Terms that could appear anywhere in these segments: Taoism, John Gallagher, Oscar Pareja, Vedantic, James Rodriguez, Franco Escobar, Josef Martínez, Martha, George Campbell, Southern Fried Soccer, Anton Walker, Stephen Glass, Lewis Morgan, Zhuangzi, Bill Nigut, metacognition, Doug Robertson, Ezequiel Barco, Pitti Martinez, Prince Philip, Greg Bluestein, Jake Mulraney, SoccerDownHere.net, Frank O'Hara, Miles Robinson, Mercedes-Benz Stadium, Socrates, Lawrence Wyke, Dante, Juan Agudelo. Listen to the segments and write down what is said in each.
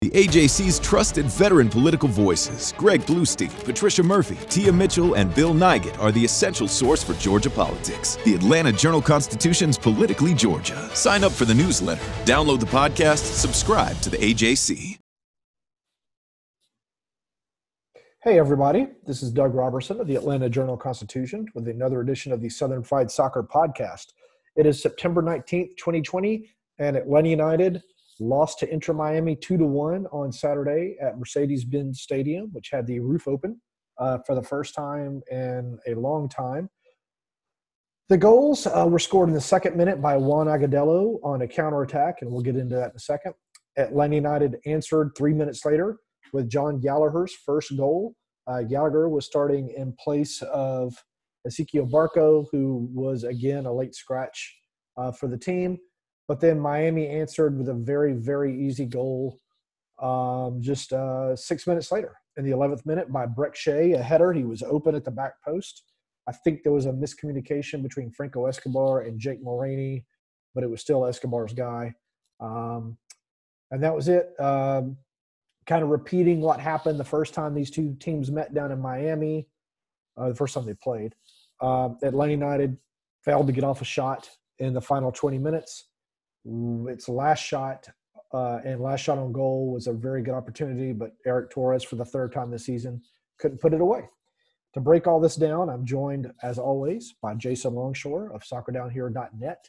The AJC's trusted veteran political voices, Greg Bluestein, Patricia Murphy, Tia Mitchell, and Bill Nigut are the essential source for Georgia politics. The Atlanta Journal-Constitution's Politically Georgia. Sign up for the newsletter, download the podcast, subscribe to the AJC. Hey everybody, this is Doug Robertson of the Atlanta Journal-Constitution with another edition of the Southern Fried Soccer podcast. It is September 19th, 2020, and Atlanta United lost to Inter Miami 2-1 on Saturday at Mercedes-Benz Stadium, which had the roof open for the first time in a long time. The goals were scored in the second minute by Juan Agudelo on a counterattack, and we'll get into that in a second. Atlanta United answered 3 minutes later with John Gallagher's first goal. Gallagher was starting in place of Ezequiel Barco, who was, again, a late scratch for the team. But then Miami answered with a very, very easy goal just 6 minutes later. In the 11th minute by Breck Shea, a header. He was open at the back post. I think there was a miscommunication between Franco Escobar and Jake Mulraney, but it was still Escobar's guy. And that was it. Kind of repeating what happened the first time these two teams met down in Miami, the first time they played. Atlanta United failed to get off a shot in the final 20 minutes. Its last shot on goal was a very good opportunity, but Eric Torres, for the third time this season, couldn't put it away. To break all this down, I'm joined, as always, by Jason Longshore of SoccerDownHere.net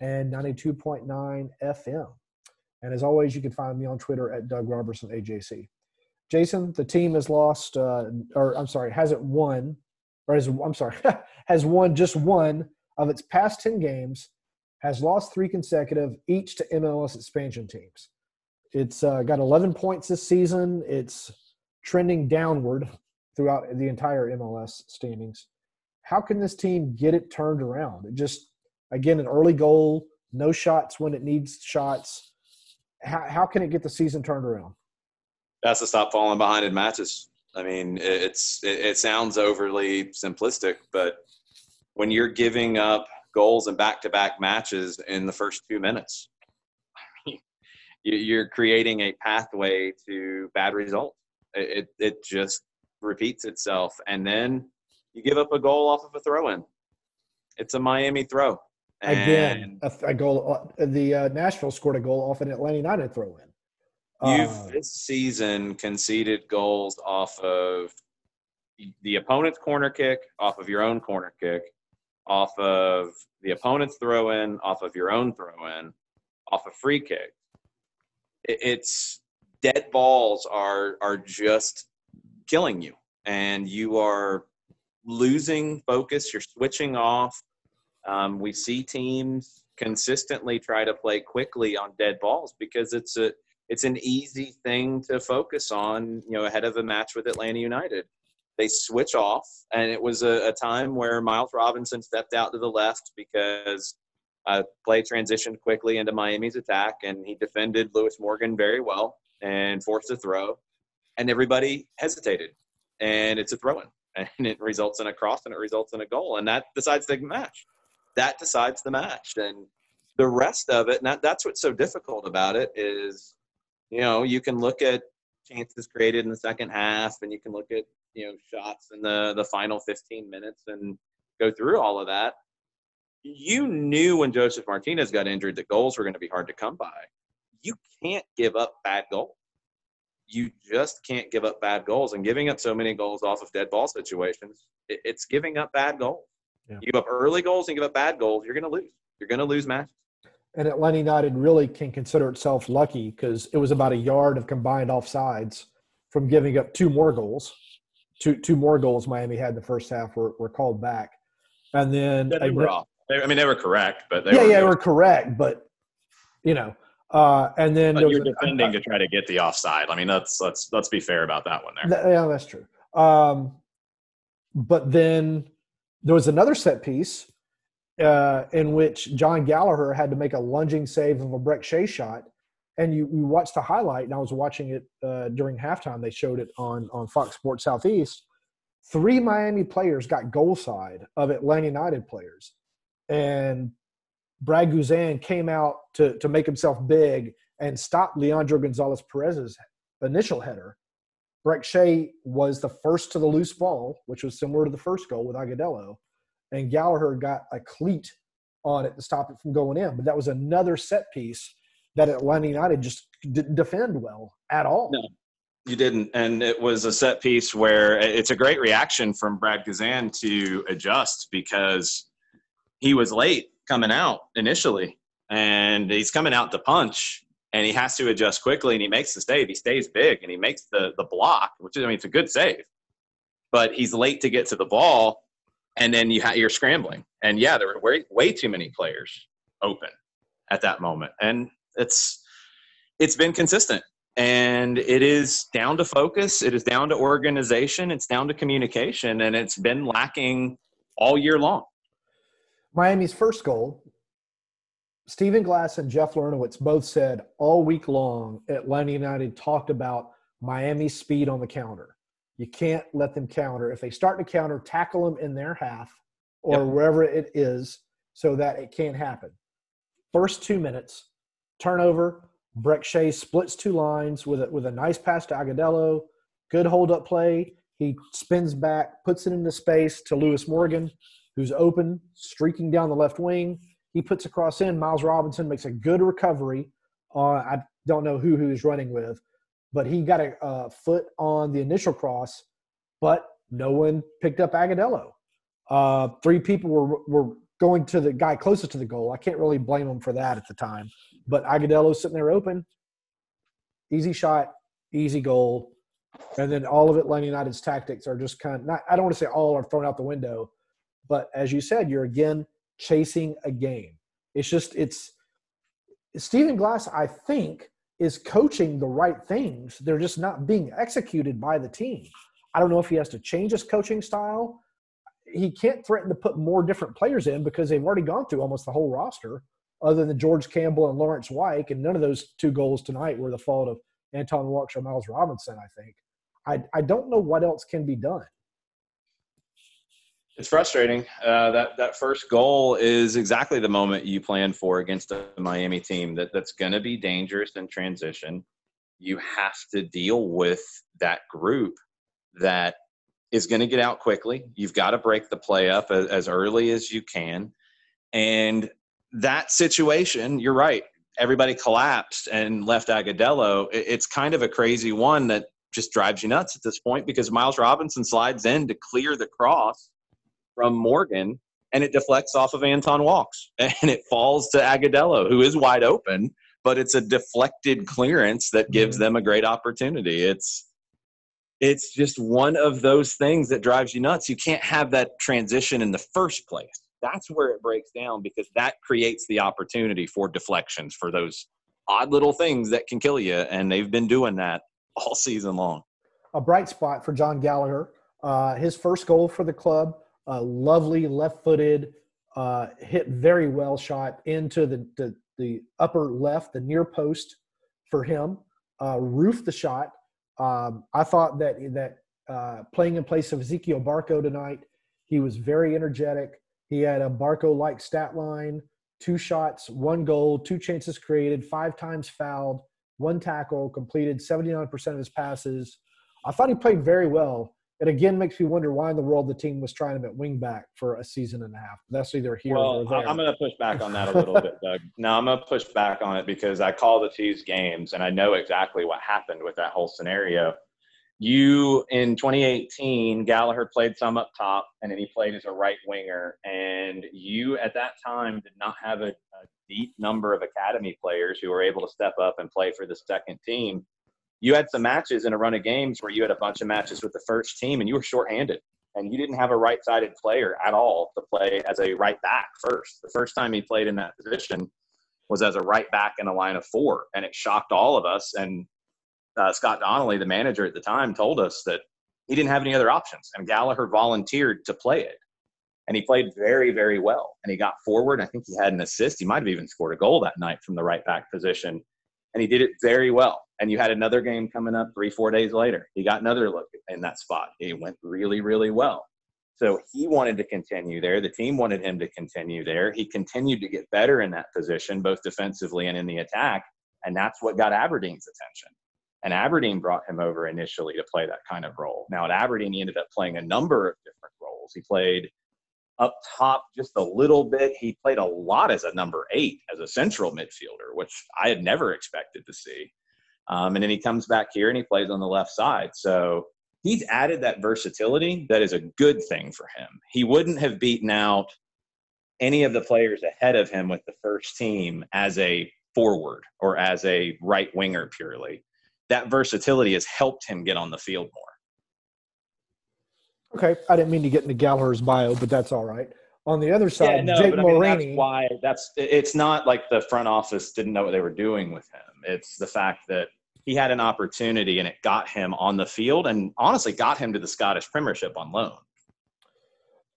and 92.9 FM. And as always, you can find me on Twitter at Doug Robertson AJC. Jason, the team has lost, has won just one of its past 10 games, has lost 3 consecutive, each to MLS expansion teams. It's got 11 points this season. It's trending downward throughout the entire MLS standings. How can this team get it turned around? It just, again, an early goal, no shots when it needs shots. How can it get the season turned around? That's to stop falling behind in matches. I mean, it sounds overly simplistic, but when you're giving up goals in back-to-back matches in the first 2 minutes, I mean, you're creating a pathway to bad results. It just repeats itself, and then you give up a goal off of a throw-in. It's a Miami throw. And again, a goal. The Nashville scored a goal off an Atlanta United throw-in. You've this season conceded goals off of the opponent's corner kick, off of your own corner kick, off of the opponent's throw-in, off of your own throw-in, off a free kick. It's dead balls are just killing you, and you are losing focus. You're switching off. We see teams consistently try to play quickly on dead balls because it's an easy thing to focus on, you know, ahead of a match with Atlanta United. They switch off, and it was a time where Miles Robinson stepped out to the left because play transitioned quickly into Miami's attack, and he defended Lewis Morgan very well and forced a throw, and everybody hesitated, and it's a throw-in, and it results in a cross, and it results in a goal, and that decides the match. That decides the match, and the rest of it, and that's what's so difficult about it is, you know, you can look at chances created in the second half, and you can look at, you know, shots in the final 15 minutes and go through all of that. You knew when Josef Martínez got injured that goals were going to be hard to come by. You can't give up bad goals. You just can't give up bad goals. And giving up so many goals off of dead ball situations, it's giving up bad goals. Yeah. You give up early goals and give up bad goals, you're going to lose. You're going to lose matches. And Atlanta United really can consider itself lucky because it was about a yard of combined offsides from giving up 2 more goals. Two more goals Miami had in the first half were called back, and then they were off. I mean, they were correct, but they were correct. But you know, And then but you're defending to try to get the offside. I mean, let's be fair about that one there. Yeah, that's true. But then there was another set piece in which John Gallagher had to make a lunging save of a Breck Shea shot. And you watched the highlight, and I was watching it during halftime. They showed it on Fox Sports Southeast. 3 Miami players got goal side of Atlanta United players. And Brad Guzan came out to make himself big and stopped Leandro Gonzalez-Perez's initial header. Breck Shea was the first to the loose ball, which was similar to the first goal with Agudelo. And Gallagher got a cleat on it to stop it from going in. But that was another set piece that Atlanta United just didn't defend well at all. No, you didn't. And it was a set piece where it's a great reaction from Brad Guzan to adjust, because he was late coming out initially, and he's coming out to punch, and he has to adjust quickly, and he makes the save. He stays big, and he makes the block, which is, I mean, it's a good save. But he's late to get to the ball, and then you're scrambling. And, yeah, there were way too many players open at that moment. And it's been consistent, and it is down to focus. It is down to organization. It's down to communication, and it's been lacking all year long. Miami's first goal, Stephen Glass and Jeff Lernowitz both said all week long, Atlanta United talked about Miami's speed on the counter. You can't let them counter. If they start to counter, tackle them in their half or wherever it is so that it can't happen. First 2 minutes, turnover, Breck Shea splits two lines with a nice pass to Agudelo, good hold-up play. He spins back, puts it into space to Lewis Morgan, who's open, streaking down the left wing. He puts a cross in. Miles Robinson makes a good recovery. I don't know who he was running with, but he got a foot on the initial cross, but no one picked up Agudelo. 3 people were going to the guy closest to the goal. I can't really blame him for that at the time. But Agudelo's sitting there open. Easy shot, easy goal. And then all of Atlanta United's tactics are just kind of not – I don't want to say all are thrown out the window, but as you said, you're again chasing a game. It's just – it's – Stephen Glass, I think, is coaching the right things. They're just not being executed by the team. I don't know if he has to change his coaching style. He can't threaten to put more different players in because they've already gone through almost the whole roster other than George Campbell and Lawrence Wyke, and none of those 2 goals tonight were the fault of Anton Walker or Miles Robinson, I think. I don't know what else can be done. It's frustrating. That first goal is exactly the moment you planned for against a Miami team that's going to be dangerous in transition. You have to deal with that group that is going to get out quickly. You've got to break the play up as early as you can. And that situation, you're right, everybody collapsed and left Agudelo. It's kind of a crazy one that just drives you nuts at this point, because Miles Robinson slides in to clear the cross from Morgan, and it deflects off of Anton Walks, and it falls to Agudelo, who is wide open, but it's a deflected clearance that gives them a great opportunity. It's just one of those things that drives you nuts. You can't have that transition in the first place. That's where it breaks down, because that creates the opportunity for deflections, for those odd little things that can kill you, and they've been doing that all season long. A bright spot for John Gallagher, his first goal for the club. A lovely left-footed, hit very well shot into the upper left, the near post for him. Roofed the shot. I thought that playing in place of Ezequiel Barco tonight, he was very energetic. He had a Barco-like stat line, 2 shots, 1 goal, 2 chances created, 5 times fouled, 1 tackle, completed 79% of his passes. I thought he played very well. It again makes me wonder why in the world the team was trying him at wingback for a season and a half. That's either here or there. I'm going to push back on that a little bit, Doug. No, I'm going to push back on it, because I call the Chiefs games, and I know exactly what happened with that whole scenario. In 2018, Gallagher played some up top, and then he played as a right winger. And you, at that time, did not have a deep number of academy players who were able to step up and play for the second team. You had some matches in a run of games where you had a bunch of matches with the first team, and you were shorthanded, and you didn't have a right-sided player at all to play as a right back first. The first time he played in that position, was as a right back in a line of four, and it shocked all of us. And Scott Donnelly, the manager at the time, told us that he didn't have any other options, and Gallagher volunteered to play it. And he played very, very well. And he got forward. I think he had an assist. He might have even scored a goal that night from the right back position. And he did it very well. And you had another game coming up 3-4 days later. He got another look in that spot. He went really, really well. So he wanted to continue there. The team wanted him to continue there. He continued to get better in that position, both defensively and in the attack. And that's what got Aberdeen's attention. And Aberdeen brought him over initially to play that kind of role. Now at Aberdeen, he ended up playing a number of different roles. He played up top just a little bit. He played a lot as a number 8, as a central midfielder, which I had never expected to see. And then he comes back here and he plays on the left side. So he's added that versatility that is a good thing for him. He wouldn't have beaten out any of the players ahead of him with the first team as a forward or as a right winger purely. That versatility has helped him get on the field more. Okay, I didn't mean to get into Gallagher's bio, but that's all right. On the other side, Jake Mulraney. That's why it's not like the front office didn't know what they were doing with him. It's the fact that he had an opportunity and it got him on the field and honestly got him to the Scottish Premiership on loan.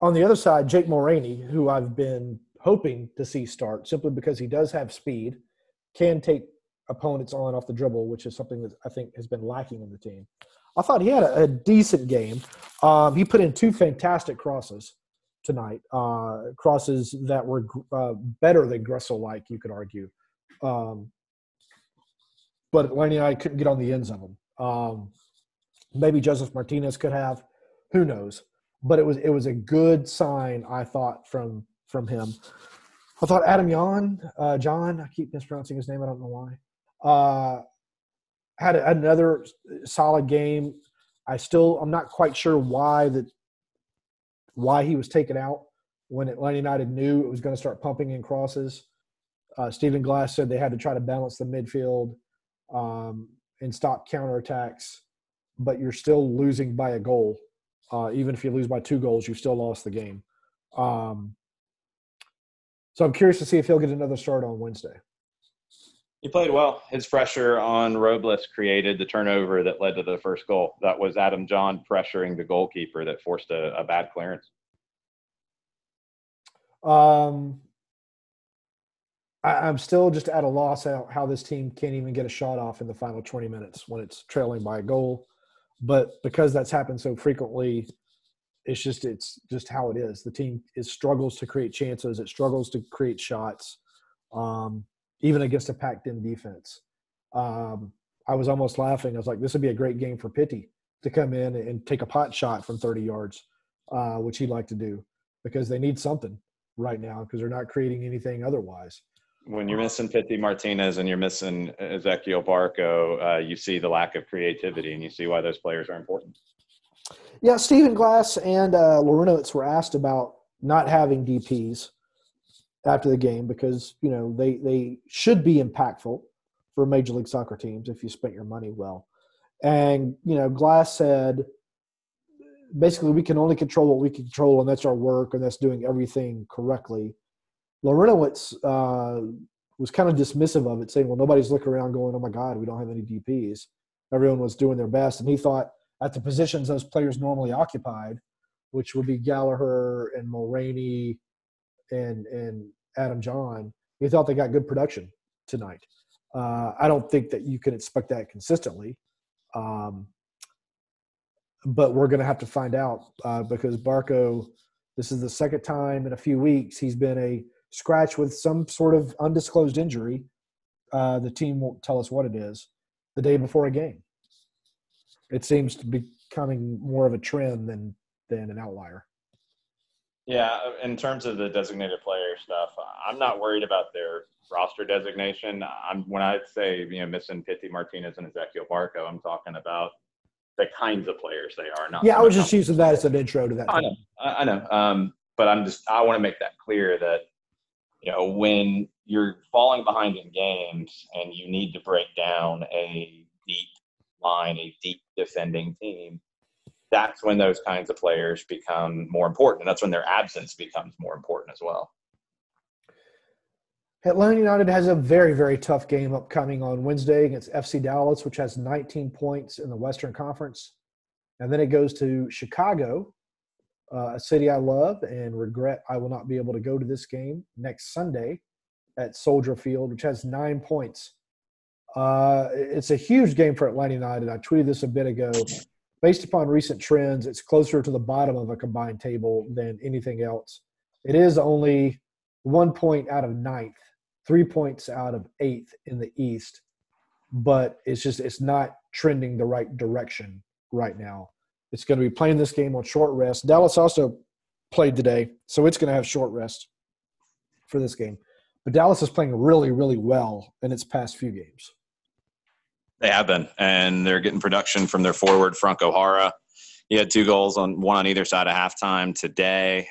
On the other side, Jake Mulraney, who I've been hoping to see start simply because he does have speed, can take opponents on off the dribble, which is something that I think has been lacking in the team. I thought he had a decent game. He put in 2 fantastic crosses tonight, crosses that were better than Gressel-like, you could argue. But Atlanta United couldn't get on the ends of them. Maybe Josef Martínez could have. Who knows? But it was a good sign, I thought, from him. I thought Adam John, I keep mispronouncing his name, I don't know why, had another solid game. I'm not quite sure why he was taken out when Atlanta United knew it was going to start pumping in crosses. Stephen Glass said they had to try to balance the midfield and stop counterattacks, but you're still losing by a goal. Even if you lose by 2 goals, you've still lost the game. So I'm curious to see if he'll get another start on Wednesday. He played well. His pressure on Robles created the turnover that led to the first goal. That was Adam John pressuring the goalkeeper that forced a bad clearance. I'm still just at a loss how this team can't even get a shot off in the final 20 minutes when it's trailing by a goal. But because that's happened so frequently, it's just how it is. The team struggles to create chances. It struggles to create shots. Even against a packed-in defense. I was almost laughing. I was like, this would be a great game for Pitti to come in and take a pot shot from 30 yards, which he'd like to do, because they need something right now because they're not creating anything otherwise. When you're missing Pitti Martinez and you're missing Ezequiel Barco, you see the lack of creativity, and you see why those players are important. Yeah, Stephen Glass and Lernowitz were asked about not having DPs after the game because, you know, they should be impactful for Major League Soccer teams if you spent your money well. And, you know, Glass said, basically, we can only control what we control, and that's our work, and that's doing everything correctly. Lernowitz was kind of dismissive of it, saying, well, nobody's looking around going, oh, my God, we don't have any DPs. Everyone was doing their best. And he thought at the positions those players normally occupied, which would be Gallagher and Mulraney and Adam John, he thought they got good production tonight. I don't think that you can expect that consistently. But we're going to have to find out because Barco, this is the second time in a few weeks, he's been a scratch with some sort of undisclosed injury. The team won't tell us what it is the day before a game. It seems to be becoming more of a trend than an outlier. Yeah, in terms of the designated player stuff, I'm not worried about their roster designation. When I say, you know, missing Pitti Martinez and Ezequiel Barco, I'm talking about the kinds of players they are. I was just using that as an intro to that. I know. But I want to make that clear that, you know, when you're falling behind in games and you need to break down a deep line, a deep defending team, that's when those kinds of players become more important. And that's when their absence becomes more important as well. Atlanta United has a very, very tough game upcoming on Wednesday against FC Dallas, which has 19 points in the Western Conference. And then it goes to Chicago, a city I love and regret I will not be able to go to this game next Sunday at Soldier Field, which has 9 points. It's a huge game for Atlanta United. I tweeted this a bit ago. Based upon recent trends, it's closer to the bottom of a combined table than anything else. It is only 1 point out of ninth, 3 points out of eighth in the East, but it's not trending the right direction right now. It's going to be playing this game on short rest. Dallas also played today, so it's going to have short rest for this game. But Dallas is playing really, really well in its past few games. They have been, and they're getting production from their forward, Frank O'Hara. He had 2 goals, one on either side of halftime today.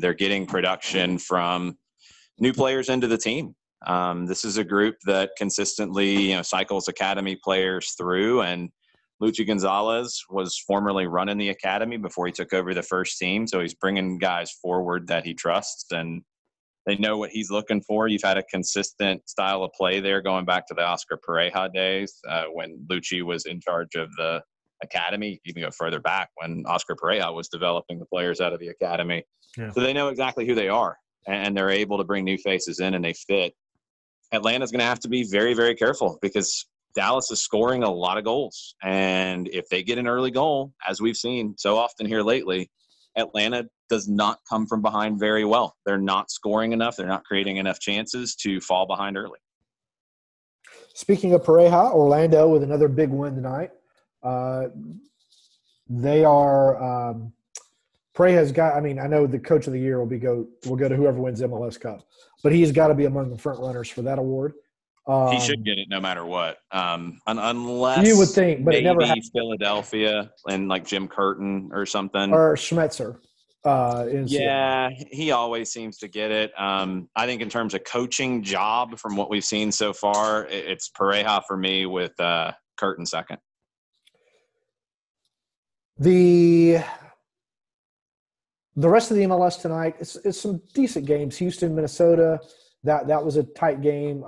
They're getting production from new players into the team. This is a group that consistently cycles academy players through, and Luchi Gonzalez was formerly running the academy before he took over the first team, so he's bringing guys forward that he trusts, and they know what he's looking for. You've had a consistent style of play there going back to the Oscar Pareja days when Luchi was in charge of the academy. You can go further back when Oscar Pareja was developing the players out of the academy. Yeah. So they know exactly who they are, and they're able to bring new faces in, and they fit. Atlanta's going to have to be very, very careful because Dallas is scoring a lot of goals. And if they get an early goal, as we've seen so often here lately, Atlanta does not come from behind very well. They're not scoring enough. They're not creating enough chances to fall behind early. Speaking of Pareja, Orlando with another big win tonight. They are Pareja's got – I mean, I know the coach of the year will go to whoever wins MLS Cup, but he's got to be among the front runners for that award. He should get it no matter what, unless you would think, but maybe it never happens. Philadelphia and like Jim Curtin or something, or Schmetzer. He always seems to get it. I think in terms of coaching job, from what we've seen so far, it's Pareja for me with Curtin second. The rest of the MLS tonight, it's some decent games. Houston, Minnesota, that was a tight game.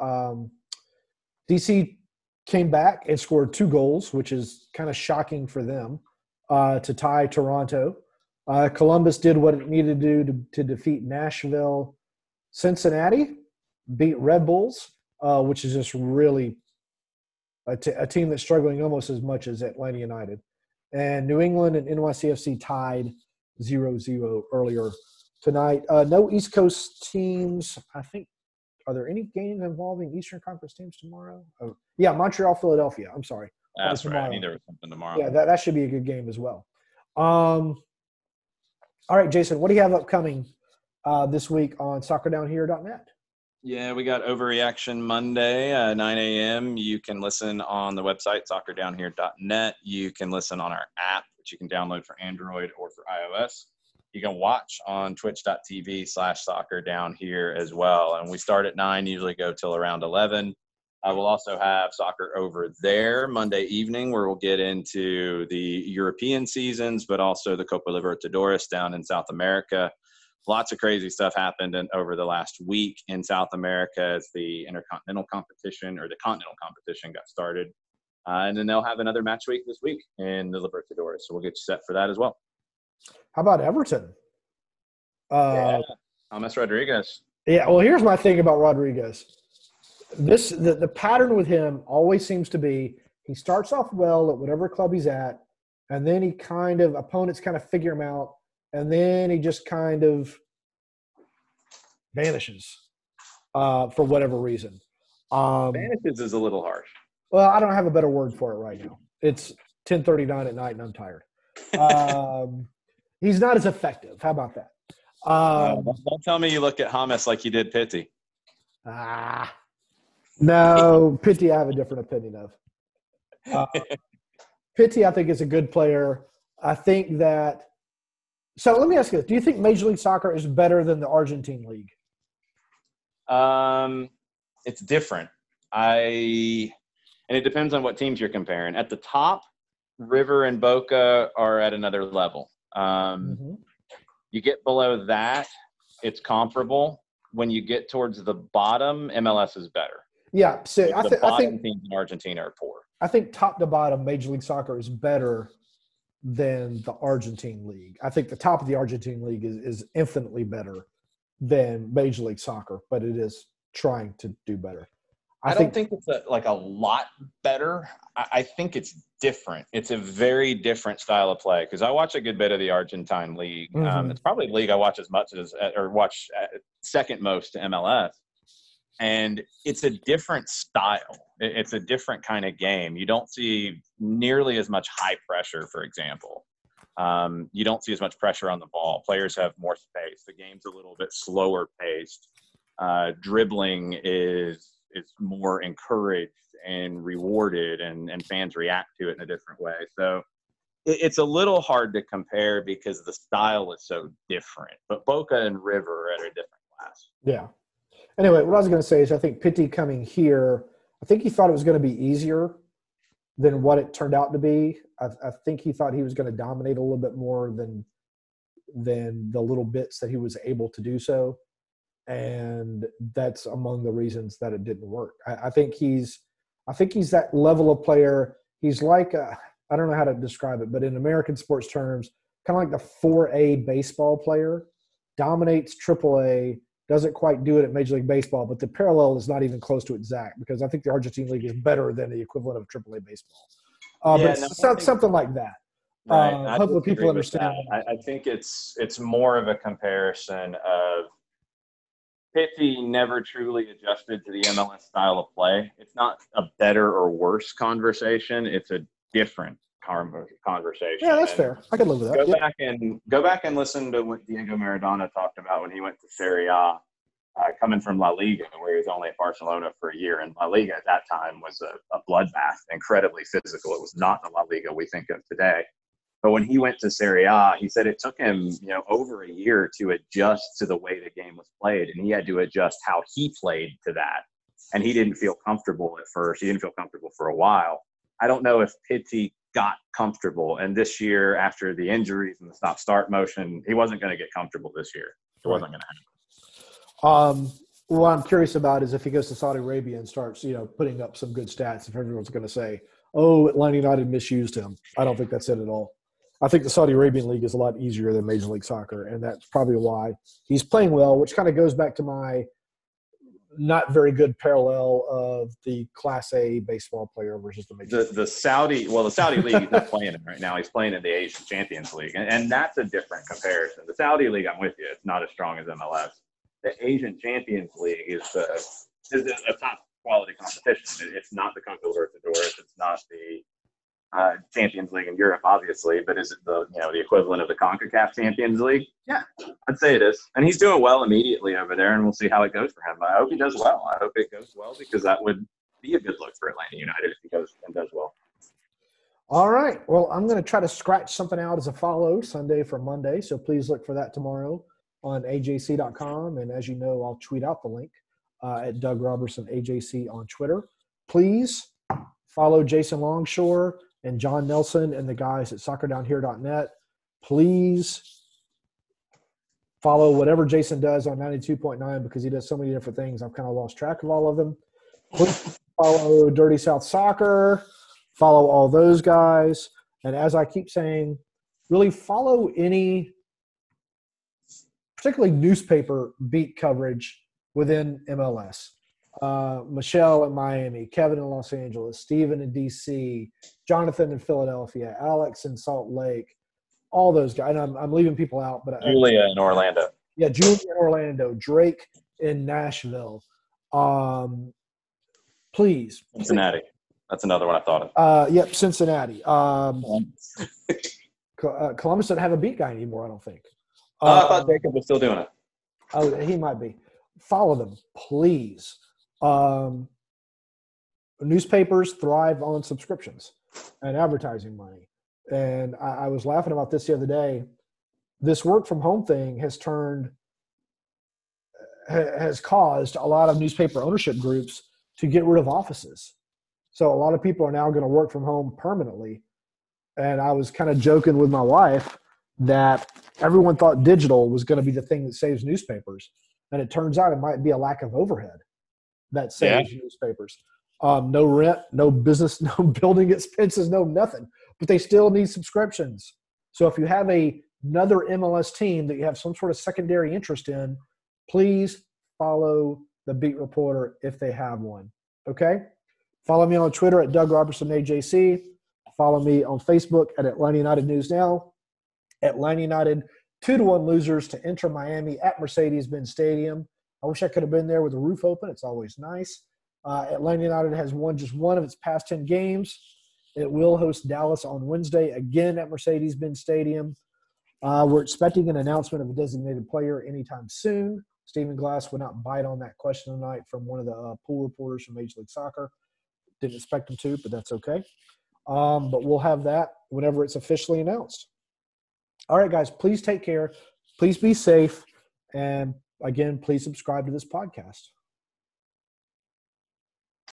DC came back and scored 2 goals, which is kind of shocking for them, to tie Toronto. Columbus did what it needed to do to defeat Nashville. Cincinnati beat Red Bulls, which is just really a team that's struggling almost as much as Atlanta United. And New England and NYCFC tied 0-0 earlier tonight. No East Coast teams, I think. Are there any games involving Eastern Conference teams tomorrow? Oh, yeah, Montreal, Philadelphia. I'm sorry. That's right. I knew there was something tomorrow. Yeah, that should be a good game as well. All right, Jason, what do you have upcoming this week on SoccerDownHere.net? Yeah, we got Overreaction Monday, 9 a.m. You can listen on the website, SoccerDownHere.net. You can listen on our app, which you can download for Android or for iOS. You can watch on twitch.tv/soccerdownhere as well. And we start at 9, usually go till around 11. I will also have soccer over there Monday evening, where we'll get into the European seasons, but also the Copa Libertadores down in South America. Lots of crazy stuff happened over the last week in South America as the continental competition got started. And then they'll have another match week this week in the Libertadores. So we'll get you set for that as well. How about Everton? James Rodriguez. Yeah, well, here's my thing about Rodriguez. The pattern with him always seems to be he starts off well at whatever club he's at, and then he opponents kind of figure him out, and then he just kind of vanishes for whatever reason. Vanishes is a little harsh. Well, I don't have a better word for it right now. It's 10:39 at night, and I'm tired. He's not as effective. How about that? Don't tell me you look at Hamas like you did Pitti. No, Pitti I have a different opinion of. Pitti I think is a good player. I think that – so let me ask you this. Do you think Major League Soccer is better than the Argentine League? It's different. And it depends on what teams you're comparing. At the top, River and Boca are at another level. You get below that, it's comparable. when you get towards the bottom, MLS is better. Yeah, so I think teams in Argentina are poor. I think top to bottom, Major League Soccer is better than the Argentine League. I think the top of the Argentine League is infinitely better than Major League Soccer, but it is trying to do better. I don't think it's a lot better. I think it's different. It's a very different style of play because I watch a good bit of the Argentine League. Mm-hmm. It's probably the league I watch as much as – or watch second most to MLS. And it's a different style. It's a different kind of game. You don't see nearly as much high pressure, for example. You don't see as much pressure on the ball. Players have more space. The game's a little bit slower paced. Dribbling is more encouraged and rewarded, and fans react to it in a different way. So it's a little hard to compare because the style is so different. But Boca and River are at a different class. Yeah. Anyway, what I was going to say is I think Pitti coming here, I think he thought it was going to be easier than what it turned out to be. I think he thought he was going to dominate a little bit more than the little bits that he was able to do so. And that's among the reasons that it didn't work. I think he's that level of player. He's like I don't know how to describe it, but in American sports terms, kind of like the 4A baseball player, dominates AAA, doesn't quite do it at Major League Baseball, but the parallel is not even close to exact because I think the Argentine League is better than the equivalent of AAA baseball. Something like that. Right. Hopefully people understand. I think it's more of a comparison of Pitti never truly adjusted to the MLS style of play. It's not a better or worse conversation. It's a different conversation. Yeah, that's fair. I could live with that. Go back and listen to what Diego Maradona talked about when he went to Serie A, coming from La Liga, where he was only at Barcelona for a year. And La Liga at that time was a bloodbath, incredibly physical. It was not the La Liga we think of today. But when he went to Serie A, he said it took him, over a year to adjust to the way the game was played, and he had to adjust how he played to that. And he didn't feel comfortable at first. He didn't feel comfortable for a while. I don't know if Pitti got comfortable, and this year, after the injuries and the stop-start motion, he wasn't going to get comfortable this year. It wasn't going to happen. What I'm curious about is if he goes to Saudi Arabia and starts, putting up some good stats, if everyone's going to say, oh, Atlanta United misused him. I don't think that's it at all. I think the Saudi Arabian League is a lot easier than Major League Soccer, and that's probably why he's playing well, which kind of goes back to my not very good parallel of the Class A baseball player versus the Major League. The Saudi League is not playing it right now. He's playing in the Asian Champions League, and that's a different comparison. The Saudi League, I'm with you, it's not as strong as MLS. The Asian Champions League is a top-quality competition. It's not the Copa Libertadores. It's not the Champions League in Europe, obviously, but is it the equivalent of the CONCACAF Champions League? Yeah, I'd say it is. And he's doing well immediately over there, and we'll see how it goes for him. I hope he does well. I hope it goes well because that would be a good look for Atlanta United if he goes and does well. All right. Well, I'm going to try to scratch something out as a follow Sunday for Monday, so please look for that tomorrow on AJC.com. And as you know, I'll tweet out the link at Doug Robertson AJC on Twitter. Please follow Jason Longshore and John Nelson and the guys at SoccerDownHere.net. Please follow whatever Jason does on 92.9 because he does so many different things. I've kind of lost track of all of them. Please follow Dirty South Soccer. Follow all those guys. And as I keep saying, really follow any particularly newspaper beat coverage within MLS. Michelle in Miami, Kevin in Los Angeles, Steven in D.C., Jonathan in Philadelphia, Alex in Salt Lake, all those guys. And I'm leaving people out. But Julia in Orlando. Yeah, Julia in Orlando, Drake in Nashville. Please. Cincinnati. Please. That's another one I thought of. Yep, Cincinnati. Columbus doesn't have a beat guy anymore, I don't think. I thought Jacob was still doing it. Oh, he might be. Follow them, please. Newspapers thrive on subscriptions and advertising money. And I was laughing about this the other day. This work from home thing has caused a lot of newspaper ownership groups to get rid of offices. So a lot of people are now going to work from home permanently. And I was kind of joking with my wife that everyone thought digital was going to be the thing that saves newspapers. And it turns out it might be a lack of overhead that saves newspapers. No rent, no business, no building expenses, no nothing. But they still need subscriptions. So if you have another MLS team that you have some sort of secondary interest in, please follow the beat reporter if they have one. Okay? Follow me on Twitter at Doug Robertson AJC. Follow me on Facebook at Atlanta United News Now. Atlanta United 2-1 losers to Inter Miami at Mercedes-Benz Stadium. I wish I could have been there with the roof open. It's always nice. Atlanta United has won just one of its past 10 games. It will host Dallas on Wednesday, again at Mercedes-Benz Stadium. We're expecting an announcement of a designated player anytime soon. Stephen Glass would not bite on that question tonight from one of the pool reporters from Major League Soccer. Didn't expect him to, but that's okay. But we'll have that whenever it's officially announced. All right, guys, please take care. Please be safe. And, again, please subscribe to this podcast.